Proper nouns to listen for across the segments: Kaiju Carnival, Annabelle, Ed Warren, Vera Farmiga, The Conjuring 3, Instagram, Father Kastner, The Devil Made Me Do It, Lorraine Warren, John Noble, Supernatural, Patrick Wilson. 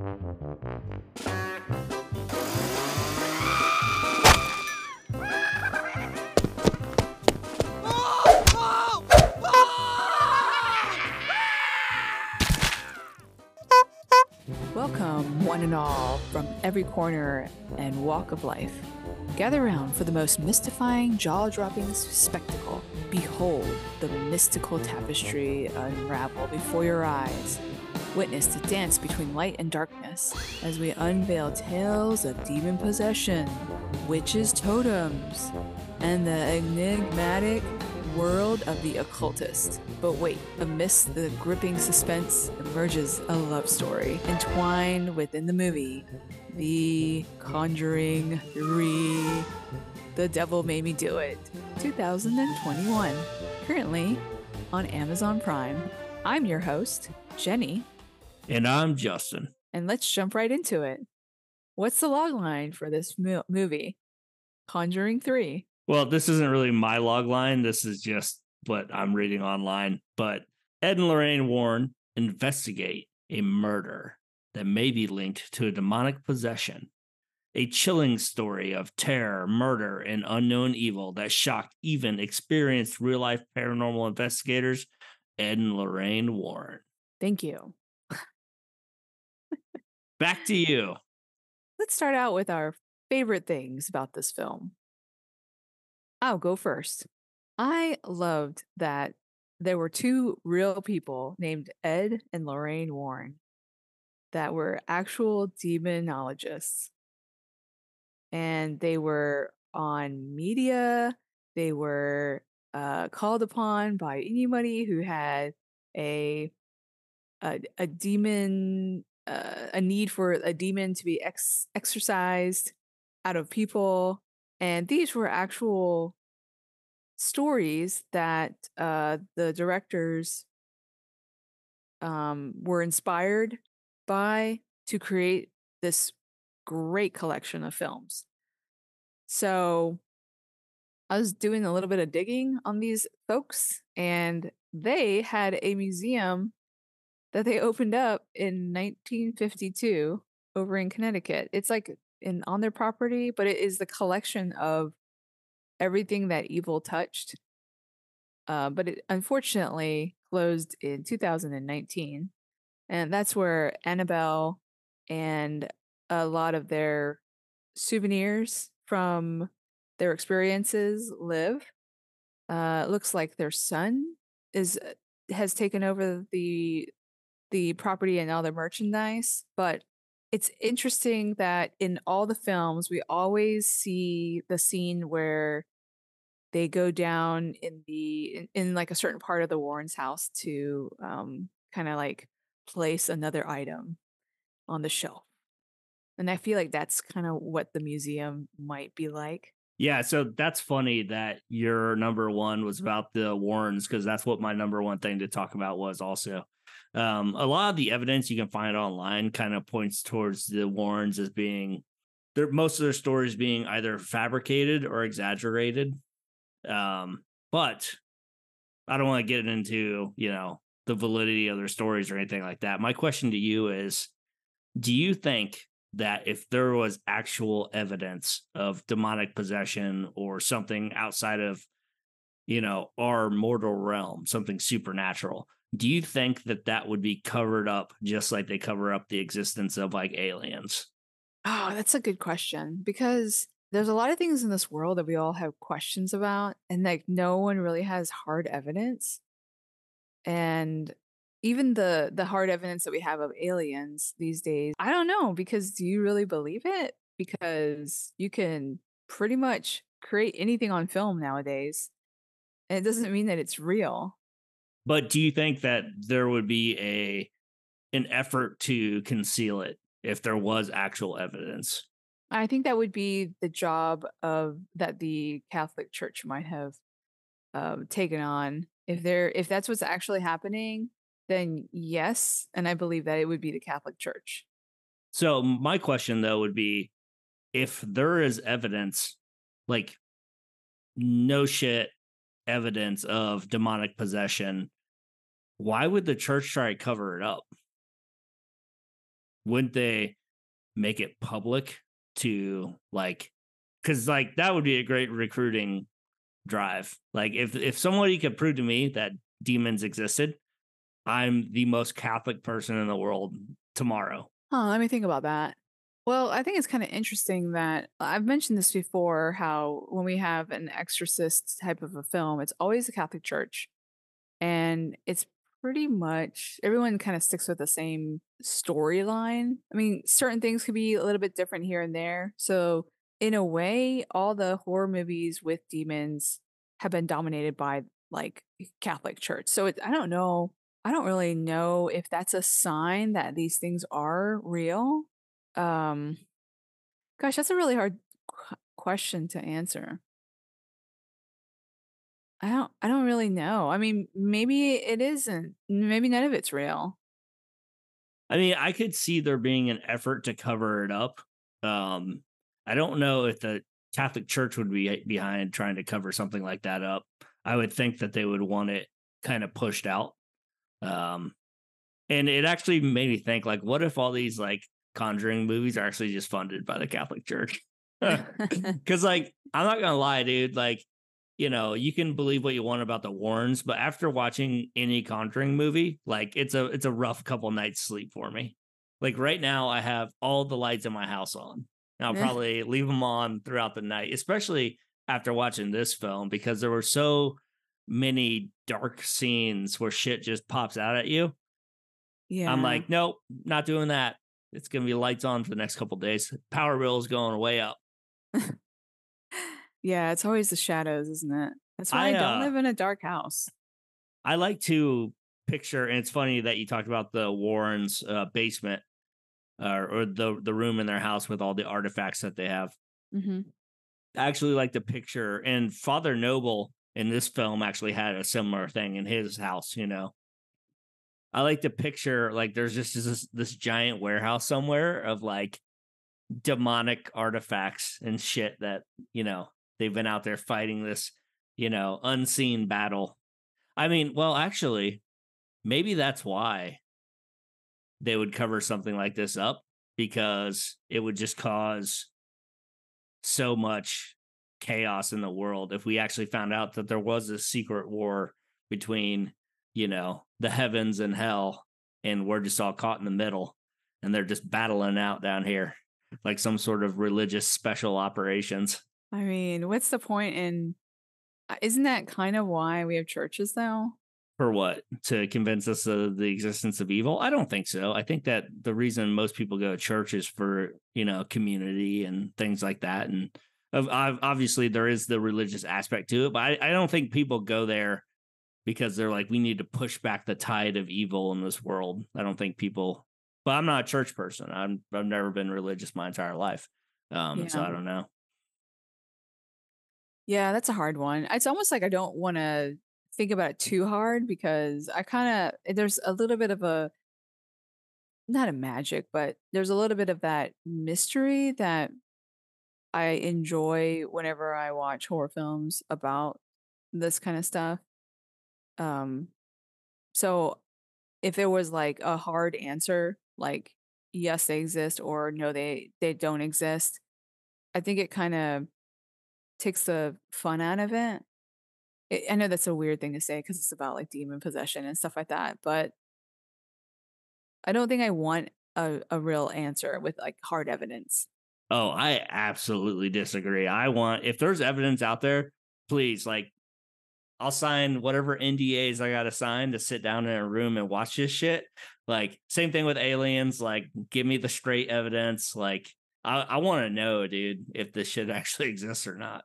Welcome, one and all, from every corner and walk of life. Gather round for the most mystifying, jaw-dropping spectacle. Behold the mystical tapestry unravel before your eyes. Witness the dance between light and darkness as we unveil tales of demon possession, witches' totems, and the enigmatic world of the occultist. But wait, amidst the gripping suspense emerges a love story entwined within the movie The Conjuring 3, The Devil Made Me Do It, 2021. Currently on Amazon Prime. I'm your host, Jenny. And I'm Justin. And let's jump right into it. What's the logline for this movie? Conjuring 3. Well, this isn't really my log line. This is just what I'm reading online. But Ed and Lorraine Warren investigate a murder that may be linked to a demonic possession. A chilling story of terror, murder, and unknown evil that shocked even experienced real-life paranormal investigators Ed and Lorraine Warren. Thank you. Back to you. Let's start out with our favorite things about this film. I'll go first. I loved that there were two real people named Ed and Lorraine Warren that were actual demonologists. And they were on media. They were called upon by anybody who had a demon, a need for a demon to be exorcised out of people. And these were actual stories that the directors were inspired by to create this great collection of films. So I was doing a little bit of digging on these folks, and they had a museum that they opened up in 1952 over in Connecticut. It's like on their property, but it is the collection of everything that evil touched. But it unfortunately closed in 2019. And that's where Annabelle and a lot of their souvenirs from their experiences live. It looks like their son has taken over the property and all the merchandise, but it's interesting that in all the films, we always see the scene where they go down in like a certain part of the Warren's house to kind of like place another item on the shelf. And I feel like that's kind of what the museum might be like. Yeah, so that's funny that your number one was about the Warrens, because that's what my number one thing to talk about was also. A lot of the evidence you can find online kind of points towards the Warrens as being most of their stories being either fabricated or exaggerated. But I don't want to get into, the validity of their stories or anything like that. My question to you is, do you think that if there was actual evidence of demonic possession or something outside of, our mortal realm, something supernatural, do you think that would be covered up just like they cover up the existence of like aliens? Oh, that's a good question, because there's a lot of things in this world that we all have questions about, and like no one really has hard evidence. And even the hard evidence that we have of aliens these days, I don't know, because do you really believe it? Because you can pretty much create anything on film nowadays, and it doesn't mean that it's real. But do you think that there would be an effort to conceal it if there was actual evidence? I think that would be the job that the Catholic Church might have taken on. If that's what's actually happening, then yes, and I believe that it would be the Catholic Church. So my question though would be, if there is evidence, like no shit, evidence of demonic possession, why would the church try to cover it up? wouldn't they make it public to like, because like that would be a great recruiting drive. Like if somebody could prove to me that demons existed, I'm the most Catholic person in the world tomorrow. Huh, let me think about that. Well, I think it's kind of interesting that I've mentioned this before, how when we have an exorcist type of a film, it's always the Catholic Church. And it's pretty much everyone kind of sticks with the same storyline. I mean, certain things could be a little bit different here and there. So in a way, all the horror movies with demons have been dominated by like Catholic Church. So I don't know. I don't really know if that's a sign that these things are real. Gosh, that's a really hard question to answer. I don't really know. I mean, maybe it isn't. Maybe none of it's real. I mean, I could see there being an effort to cover it up. I don't know if the Catholic Church would be behind trying to cover something like that up. I would think that they would want it kind of pushed out. And it actually made me think, like, what if all these like Conjuring movies are actually just funded by the Catholic Church? Because like, I'm not gonna lie, dude, like, you know, you can believe what you want about the Warrens, but after watching any Conjuring movie, like it's a rough couple nights sleep for me. Like right now I have all the lights in my house on, and I'll probably leave them on throughout the night, especially after watching this film, because there were so many dark scenes where shit just pops out at you. Yeah, I'm like, nope, not doing that. It's going to be lights on for the next couple of days. Power bill is going way up. Yeah, it's always the shadows, isn't it? That's why I don't live in a dark house. I like to picture, and it's funny that you talked about the Warrens' basement or the room in their house with all the artifacts that they have. Mm-hmm. I actually like to picture, and Father Noble in this film actually had a similar thing in his house, you know. I like to picture like there's just this giant warehouse somewhere of like demonic artifacts and shit that, you know, they've been out there fighting this, you know, unseen battle. I mean, well, actually, maybe that's why they would cover something like this up, because it would just cause so much chaos in the world if we actually found out that there was a secret war between, you know, the heavens and hell, and we're just all caught in the middle, and they're just battling out down here like some sort of religious special operations. I mean, what's the point in, isn't that kind of why we have churches though? For what? To convince us of the existence of evil? I don't think so. I think that the reason most people go to church is for, you know, community and things like that. And obviously there is the religious aspect to it, but I don't think people go there because they're like, we need to push back the tide of evil in this world. I don't think people, but I'm not a church person. I've never been religious my entire life. So I don't know. Yeah, that's a hard one. It's almost like I don't want to think about it too hard, because I kind of, there's a little bit of a, not a magic, but there's a little bit of that mystery that I enjoy whenever I watch horror films about this kind of stuff. So if there was like a hard answer, like yes, they exist, or no, they don't exist, I think it kind of takes the fun out of it. I know that's a weird thing to say because it's about like demon possession and stuff like that, but I don't think I want a real answer with like hard evidence. Oh, I absolutely disagree. I want, if there's evidence out there, please, like, I'll sign whatever NDAs I got to sign to sit down in a room and watch this shit. Like, same thing with aliens. Like, give me the straight evidence. Like, I want to know, dude, if this shit actually exists or not.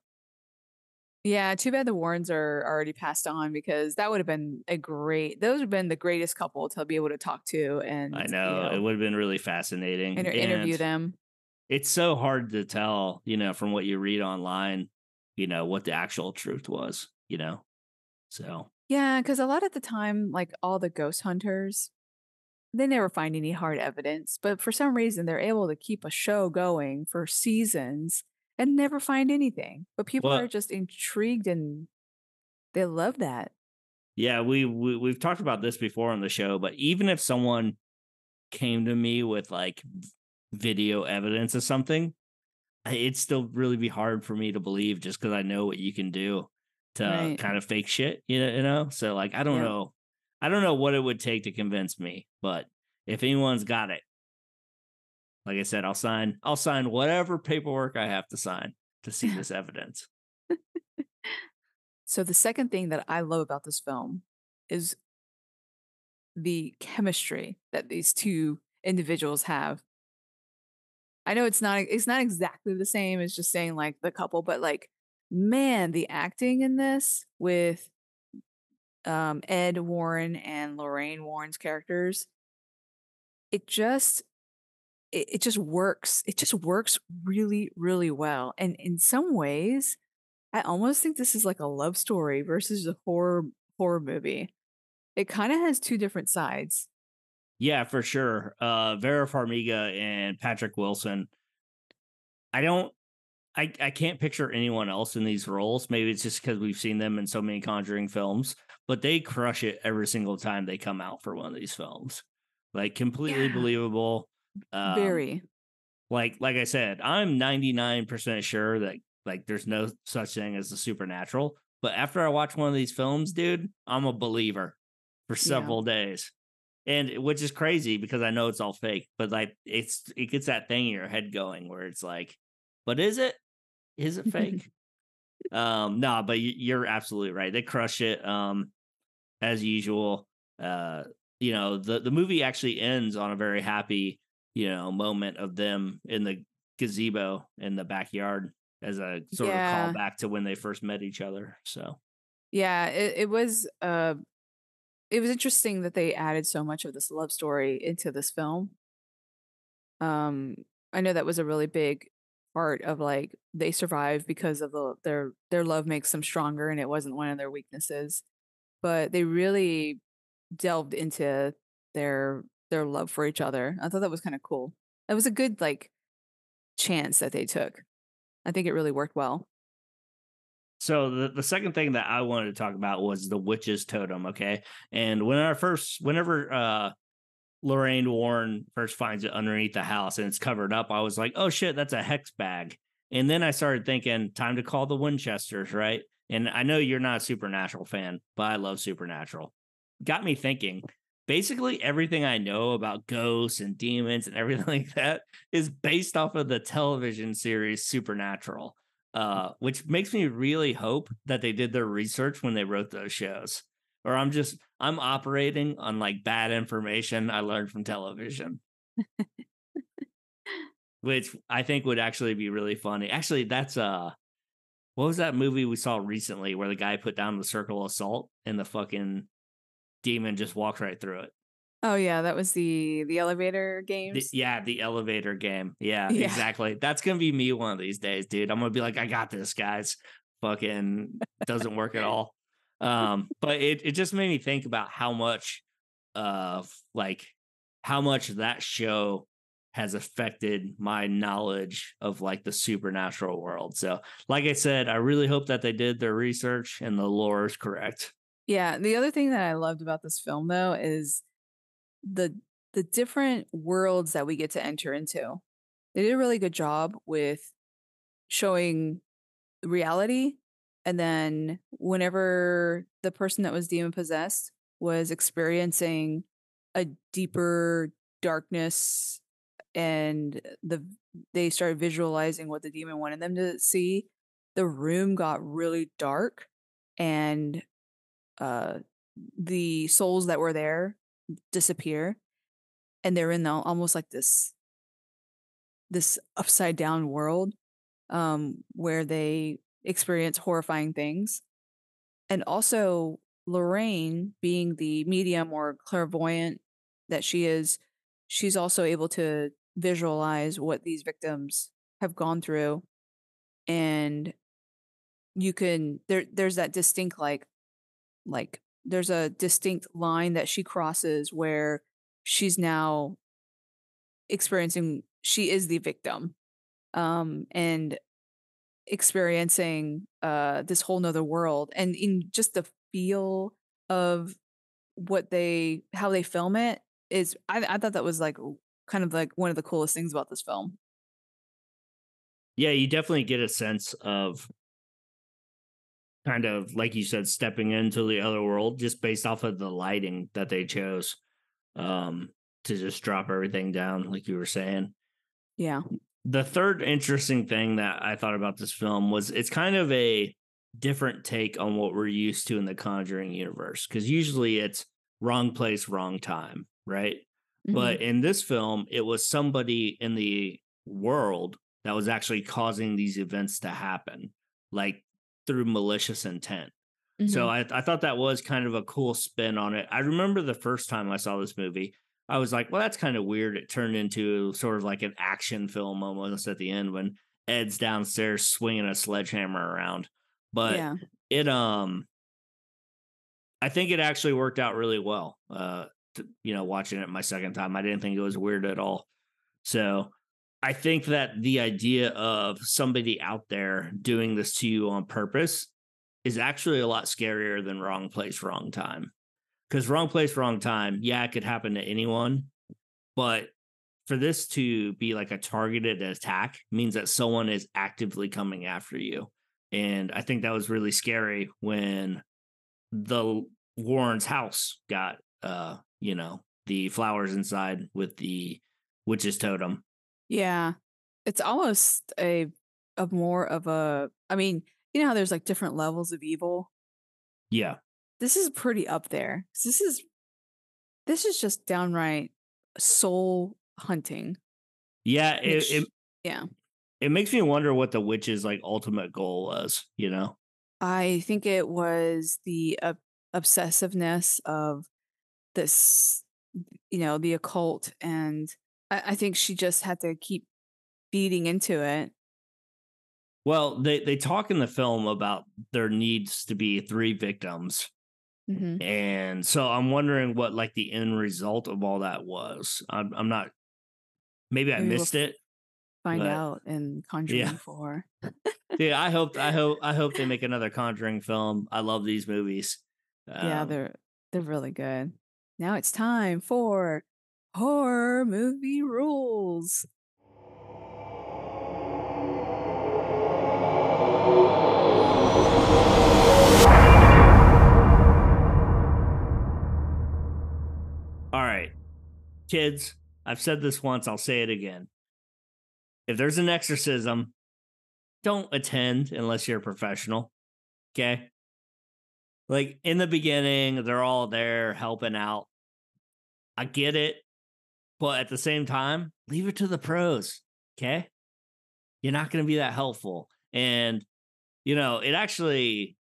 Yeah, too bad the Warrens are already passed on, because that would have been those would have been the greatest couple to be able to talk to. And I know, you know, it would have been really fascinating. Interview them. It's so hard to tell, you know, from what you read online, you know, what the actual truth was, you know. So yeah, because a lot of the time, like all the ghost hunters, they never find any hard evidence, but for some reason they're able to keep a show going for seasons and never find anything. But people are just intrigued, and they love that. Yeah, we've talked about this before on the show, but even if someone came to me with like video evidence of something, it'd still really be hard for me to believe, just because I know what you can do to kind of fake shit, you know? So like, I don't know. I don't know what it would take to convince me, but if anyone's got it, like I said, I'll sign whatever paperwork I have to sign to see this evidence. So the second thing that I love about this film is the chemistry that these two individuals have. I know it's not exactly the same as just saying like the couple, but like, man, the acting in this with Ed Warren and Lorraine Warren's characters, it just works. It just works really, really well. And in some ways, I almost think this is like a love story versus a horror movie. It kind of has two different sides. Yeah, for sure. Vera Farmiga and Patrick Wilson. I can't picture anyone else in these roles. Maybe it's just because we've seen them in so many Conjuring films, but they crush it every single time they come out for one of these films. Like, completely believable. Very. Like I said, I'm 99% sure that like there's no such thing as the supernatural, but after I watch one of these films, dude, I'm a believer for several days. And which is crazy because I know it's all fake, but like it gets that thing in your head going where it's like, but is it fake? But you're absolutely right. They crush it. As usual, you know, the movie actually ends on a very happy, you know, moment of them in the gazebo in the backyard as a sort of callback to when they first met each other. So, yeah, it was interesting that they added so much of this love story into this film. I know that was a really big part of like they survived because of their love makes them stronger, and it wasn't one of their weaknesses. But they really delved into their love for each other. I thought that was kind of cool. It was a good like chance that they took. I think it really worked well. So the second thing that I wanted to talk about was the witch's totem, okay? And whenever Lorraine Warren first finds it underneath the house and it's covered up, I was like, oh shit, that's a hex bag. And then I started thinking, time to call the Winchesters, right? And I know you're not a Supernatural fan, but I love Supernatural. Got me thinking, basically everything I know about ghosts and demons and everything like that is based off of the television series Supernatural. Which makes me really hope that they did their research when they wrote those shows, or I'm operating on like bad information I learned from television, which I think would actually be really funny. Actually, that's what was that movie we saw recently where the guy put down the circle of salt and the fucking demon just walked right through it? Oh yeah, that was the elevator games. The elevator game. Yeah, exactly. That's gonna be me one of these days, dude. I'm gonna be like, I got this, guys. Fucking doesn't work at all. But it just made me think about how much that show has affected my knowledge of like the supernatural world. So, like I said, I really hope that they did their research and the lore is correct. Yeah. The other thing that I loved about this film though is the different worlds that we get to enter into. They did a really good job with showing reality, and then whenever the person that was demon possessed was experiencing a deeper darkness and they started visualizing what the demon wanted them to see, the room got really dark, and the souls that were there disappear, and they're in almost like this upside down world where they experience horrifying things. And also Lorraine, being the medium or clairvoyant that she is, she's also able to visualize what these victims have gone through, and you can there's that distinct like there's a distinct line that she crosses where she's now experiencing, she is the victim, and experiencing this whole nother world. And in just the feel of how they film it, is I thought that was like kind of like one of the coolest things about this film. Yeah, you definitely get a sense of kind of, like you said, stepping into the other world just based off of the lighting that they chose to just drop everything down, like you were saying. Yeah. The third interesting thing that I thought about this film was it's kind of a different take on what we're used to in the Conjuring universe, because usually it's wrong place, wrong time, right? Mm-hmm. But in this film, it was somebody in the world that was actually causing these events to happen, like through malicious intent. Mm-hmm. So I thought that was kind of a cool spin on it. I remember the first time I saw this movie, I was like, well, that's kind of weird. It turned into sort of like an action film almost at the end when Ed's downstairs swinging a sledgehammer around. But yeah, it, I think it actually worked out really well. You know, watching it my second time, I didn't think it was weird at all. So I think that the idea of somebody out there doing this to you on purpose is actually a lot scarier than wrong place, wrong time. Because wrong place, wrong time, yeah, it could happen to anyone. But for this to be like a targeted attack means that someone is actively coming after you. And I think that was really scary when the Warren's house got, you know, the flowers inside with the witch's totem. Yeah, it's almost a more of a, I mean, you know how there's like different levels of evil? Yeah. This is pretty up there. This is just downright soul hunting. Yeah, it makes me wonder what the witch's like ultimate goal was. You know, I think it was the obsessiveness of this, you know, the occult, and I think she just had to keep beating into it. Well, they talk in the film about there needs to be 3 victims. Mm-hmm. And so I'm wondering what like the end result of all that was. I'm not, maybe I missed it. Find out in Conjuring 4. Yeah, I hope they make another Conjuring film. I love these movies. Yeah, they're really good. Now it's time for Horror Movie Rules. Kids, I've said this once, I'll say it again. If there's an exorcism, don't attend unless you're a professional. Okay? Like in the beginning, they're all there helping out. I get it. But at the same time, leave it to the pros. Okay? You're not going to be that helpful. And, you know, it actually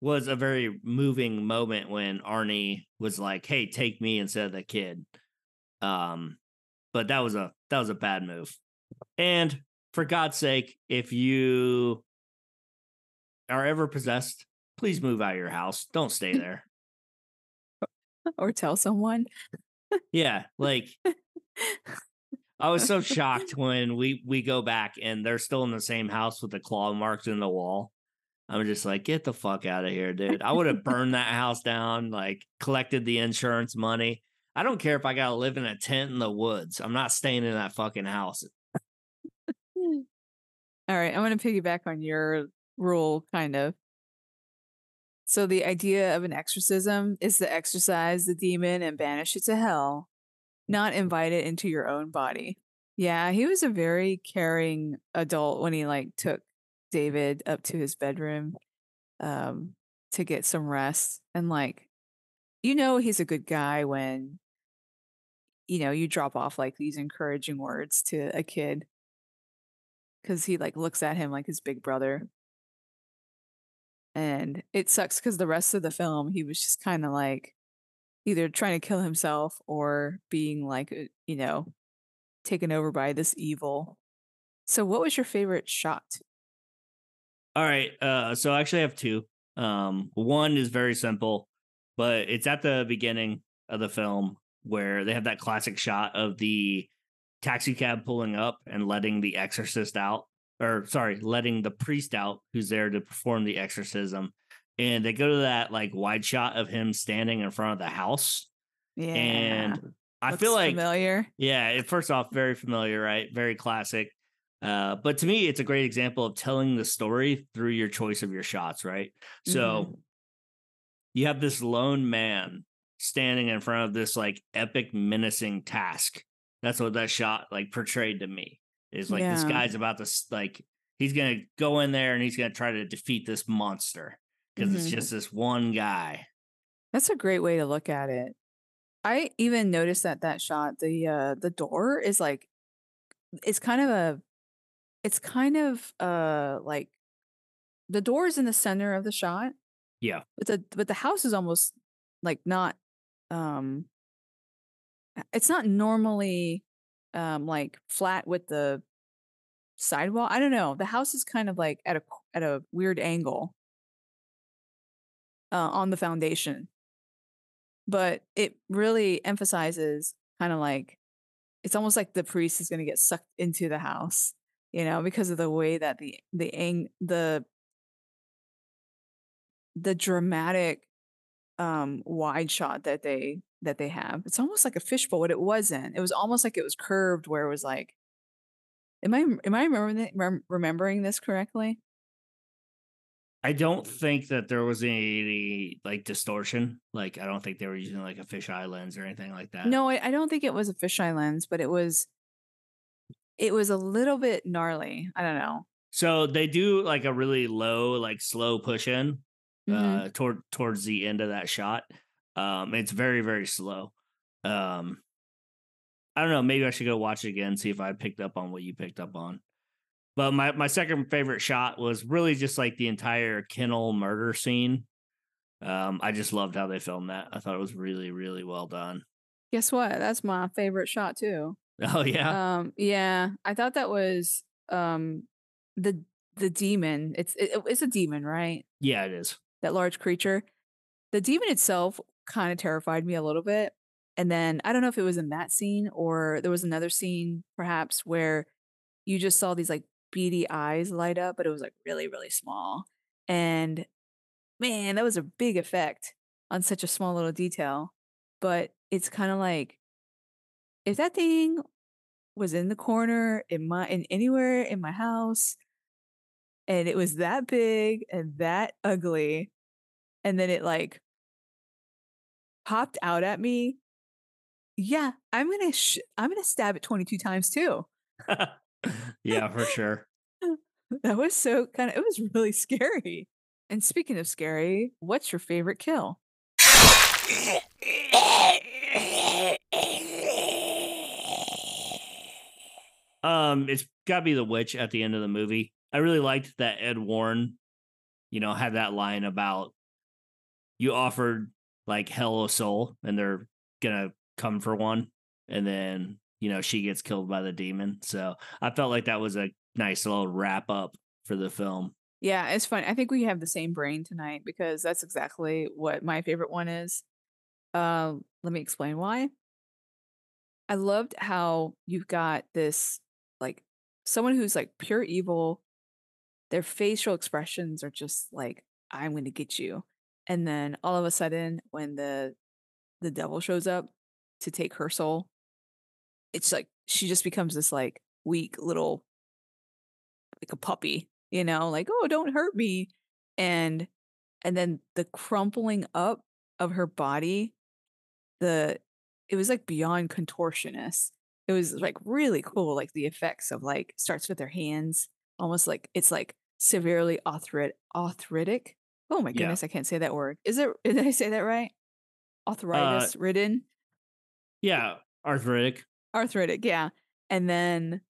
was a very moving moment when Arnie was like, hey, take me instead of the kid. But that was a bad move. And for God's sake, if you are ever possessed, please move out of your house. Don't stay there. Or tell someone. Yeah. Like I was so shocked when we go back and they're still in the same house with the claw marks in the wall. I'm just like, get the fuck out of here, dude. I would have burned that house down, like collected the insurance money. I don't care if I gotta live in a tent in the woods. I'm not staying in that fucking house. All right, I'm gonna piggyback on your rule, kind of. So the idea of an exorcism is to exorcise the demon and banish it to hell, not invite it into your own body. Yeah, he was a very caring adult when he like took David up to his bedroom to get some rest, and like, you know, he's a good guy when, you know, you drop off like these encouraging words to a kid, because he like looks at him like his big brother. And it sucks because the rest of the film he was just kind of like either trying to kill himself or being like, you know, taken over by this evil. So what was your favorite shot? All right. So I actually have 2. One is very simple, but it's at the beginning of the film where they have that classic shot of the taxi cab pulling up and letting the exorcist out, or sorry, letting the priest out who's there to perform the exorcism. And they go to that like wide shot of him standing in front of the house. Yeah. And I feel like familiar. Yeah. First off, very familiar, right? Very classic. But to me, it's a great example of telling the story through your choice of your shots, right? Mm-hmm. So you have this lone man standing in front of this like epic menacing task. That's what that shot like portrayed to me is like, this guy's about to like, he's going to go in there and he's going to try to defeat this monster because it's just this one guy. That's a great way to look at it. I even noticed that shot, the door is like, it's kind of like the door is in the center of the shot. Yeah. But the house is almost like not, it's not normally, like flat with the sidewall. I don't know. The house is kind of like at a weird angle, on the foundation, but it really emphasizes kind of like, it's almost like the priest is going to get sucked into the house, you know, because of the way that the dramatic wide shot that they have. It's almost like a fishbowl, but it wasn't. It was almost like it was curved, where it was like, am I remembering this correctly? I don't think that there was any like distortion. Like, I don't think they were using like a fisheye lens or anything like that. No, I don't think it was a fisheye lens, but it was a little bit gnarly. I don't know. So they do like a really low, like slow push in towards the end of that shot. It's very, very slow. I don't know. Maybe I should go watch it again, see if I picked up on what you picked up on. But my second favorite shot was really just like the entire kennel murder scene. I just loved how they filmed that. I thought it was really, really well done. Guess what? That's my favorite shot too. Oh yeah. Yeah. I thought that was the demon. It's a demon, right? Yeah, it is. That large creature. The demon itself kind of terrified me a little bit. And then I don't know if it was in that scene or there was another scene perhaps where you just saw these like beady eyes light up, but it was like really, really small. And man, that was a big effect on such a small little detail. But it's kind of like, if that thing was in the corner in anywhere in my house, and it was that big and that ugly, and then it like popped out at me, yeah, I'm gonna stab it 22 times too. Yeah, for sure. That was so kind of, it was really scary. And speaking of scary, what's your favorite kill? It's gotta be the witch at the end of the movie. I really liked that Ed Warren, you know, had that line about you offered like hell a soul and they're gonna come for one, and then you know, she gets killed by the demon. So I felt like that was a nice little wrap up for the film. Yeah, it's fun. I think we have the same brain tonight because that's exactly what my favorite one is. Let me explain why. I loved how you've got this, like someone who's like pure evil. Their facial expressions are just like, I'm going to get you. And then all of a sudden when the devil shows up to take her soul, it's like she just becomes this like weak little, like a puppy, you know, like, oh, don't hurt me. And then the crumpling up of her body, it was like beyond contortionist. It was like really cool. Like the effects of like, starts with their hands, almost like it's like severely arthritic. Oh my goodness. Yeah. I can't say that word. Did I say that right? Arthritis ridden. Yeah. Arthritic, yeah. And then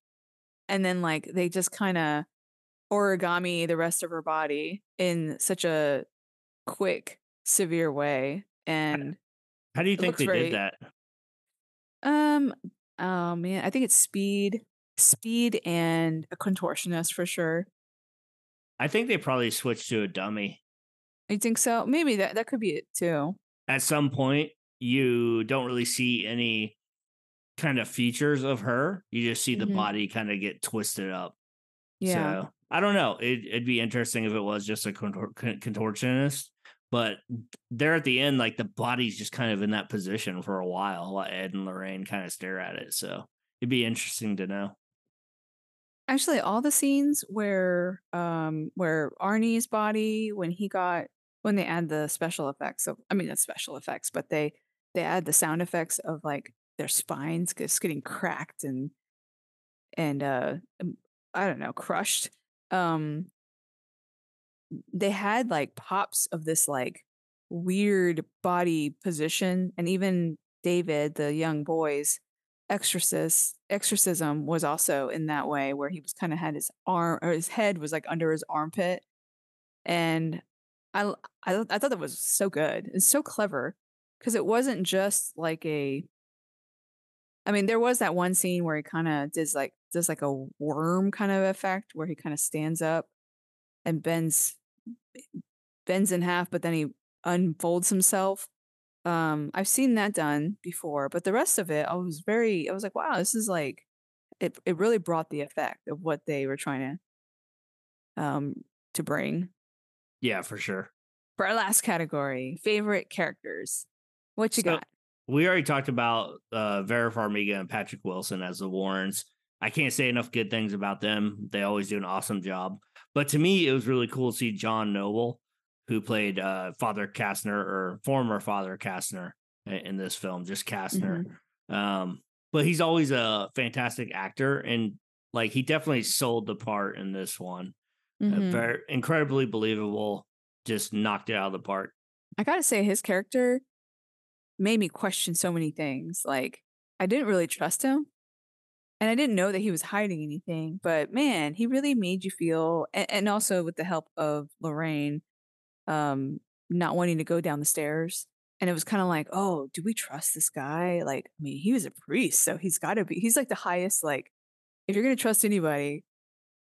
like they just kind of origami the rest of her body in such a quick, severe way. And how do you think they did that? Oh man, I think it's speed and a contortionist for sure. I think they probably switched to a dummy. You think so? Maybe that could be it too. At some point, you don't really see any kind of features of her. You just see the body kind of get twisted up. Yeah. So I don't know. It'd be interesting if it was just a contortionist, But there at the end, like the body's just kind of in that position for a while. Ed and Lorraine kind of stare at it. So it'd be interesting to know. Actually, all the scenes where Arnie's body, when they add the special effects of, I mean, that's special effects, but they add the sound effects of like their spines just getting cracked and I don't know, crushed. They had like pops of this like weird body position, and even David, the young boy's exorcism was also in that way, where he was kind of had his arm or his head was like under his armpit, and I thought that was so good and so clever, because it wasn't just like a. I mean, there was that one scene where he kind of does like a worm kind of effect, where he kind of stands up and bends in half, but then he unfolds himself. I've seen that done before, but the rest of it, I was like, wow, this is like, it really brought the effect of what they were trying to bring. Yeah, for sure. For our last category, favorite characters. What you got? We already talked about Vera Farmiga and Patrick Wilson as the Warrens. I can't say enough good things about them. They always do an awesome job. But to me, it was really cool to see John Noble, who played Father Kastner, or former Father Kastner in this film, just Kastner. Mm-hmm. But he's always a fantastic actor, and like he definitely sold the part in this one. Mm-hmm. Very incredibly believable, just knocked it out of the park. I gotta say, his character made me question so many things. Like, I didn't really trust him, and I didn't know that he was hiding anything, but man, he really made you feel, and also with the help of Lorraine, not wanting to go down the stairs. And it was kind of like, oh, do we trust this guy? Like, I mean, he was a priest, so he's like the highest, like, if you're going to trust anybody,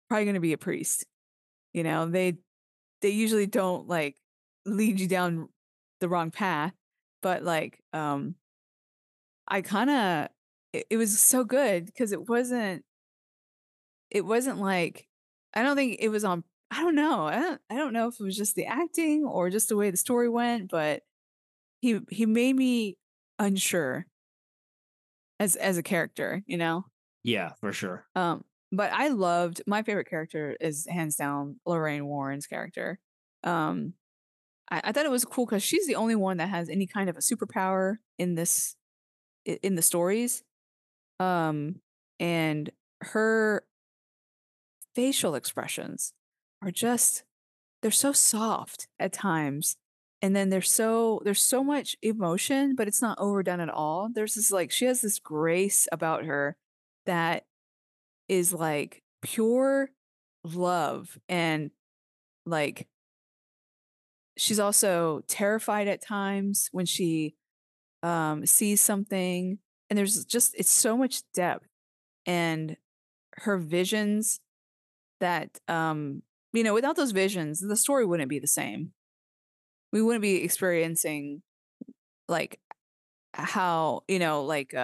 probably going to be a priest. You know, they usually don't like lead you down the wrong path, but like, it was so good because it wasn't like, I don't think it was on, I don't know. I don't know if it was just the acting or just the way the story went, but he made me unsure as a character, you know? Yeah, for sure. But I loved, my favorite character is hands down Lorraine Warren's character. I thought it was cool because she's the only one that has any kind of a superpower in the stories. And her facial expressions are just, they're so soft at times, and then there's so much emotion, but it's not overdone at all. There's this, like, she has this grace about her that is like pure love, and like she's also terrified at times when she sees something, and there's just, it's so much depth, and her visions that you know, without those visions, the story wouldn't be the same. We wouldn't be experiencing like how, you know, like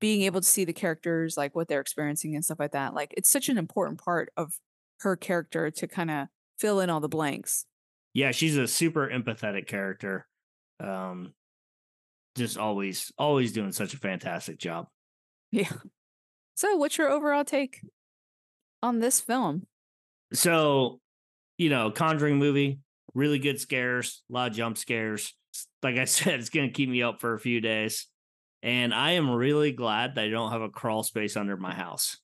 being able to see the characters, like what they're experiencing and stuff like that. Like, it's such an important part of her character to kind of fill in all the blanks. Yeah, she's a super empathetic character. Just always doing such a fantastic job. Yeah. So what's your overall take on this film? So, you know, Conjuring movie, really good scares, a lot of jump scares. Like I said, it's going to keep me up for a few days. And I am really glad that I don't have a crawl space under my house.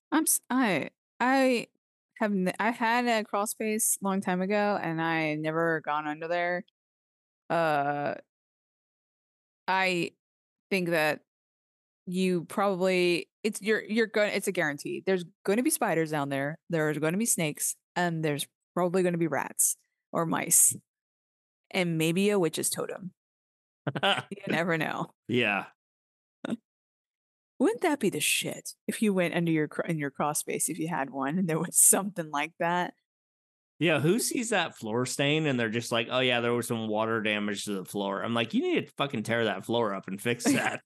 I had a crawl space a long time ago, and I never gone under there. I think that you probably, it's a guarantee. There's going to be spiders down there. There's going to be snakes. And there's probably going to be rats or mice, and maybe a witch's totem. You never know. Yeah. Wouldn't that be the shit if you went under in your crawl space, if you had one, and there was something like that? Yeah, who sees that floor stain and they're just like, oh yeah, there was some water damage to the floor. I'm like, you need to fucking tear that floor up and fix that.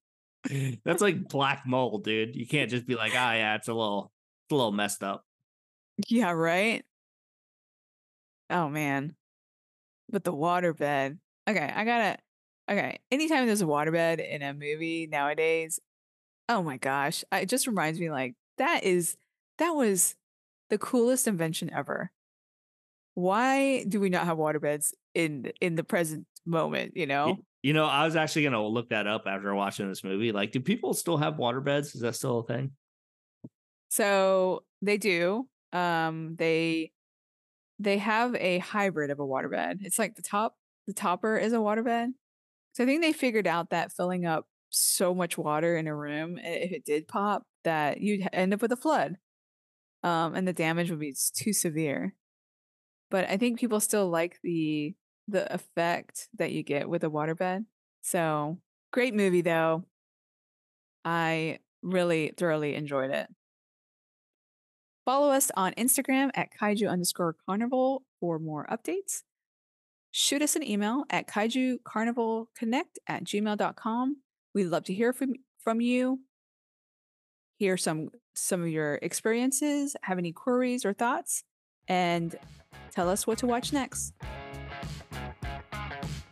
That's like black mold, dude. You can't just be like, ah, oh, yeah, it's a little messed up. Yeah, right. Oh man. But the waterbed, Okay, I gotta. Okay, anytime there's a waterbed in a movie nowadays, oh my gosh, it just reminds me like that was the coolest invention ever. Why do we not have waterbeds in the present moment? You know. You know, I was actually gonna look that up after watching this movie. Like, do people still have waterbeds? Is that still a thing? So they do. They have a hybrid of a waterbed. It's like the topper is a waterbed. So I think they figured out that filling up so much water in a room, if it did pop, that you'd end up with a flood, and the damage would be too severe. But I think people still like the effect that you get with a waterbed. So great movie though. I really thoroughly enjoyed it. Follow us on Instagram at kaiju_carnival for more updates. Shoot us an email at kaijucarnivalconnect@gmail.com. We'd love to hear from you. Hear some of your experiences, have any queries or thoughts, and tell us what to watch next.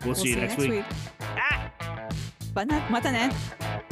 We'll see you next week. Ah! Mata ne.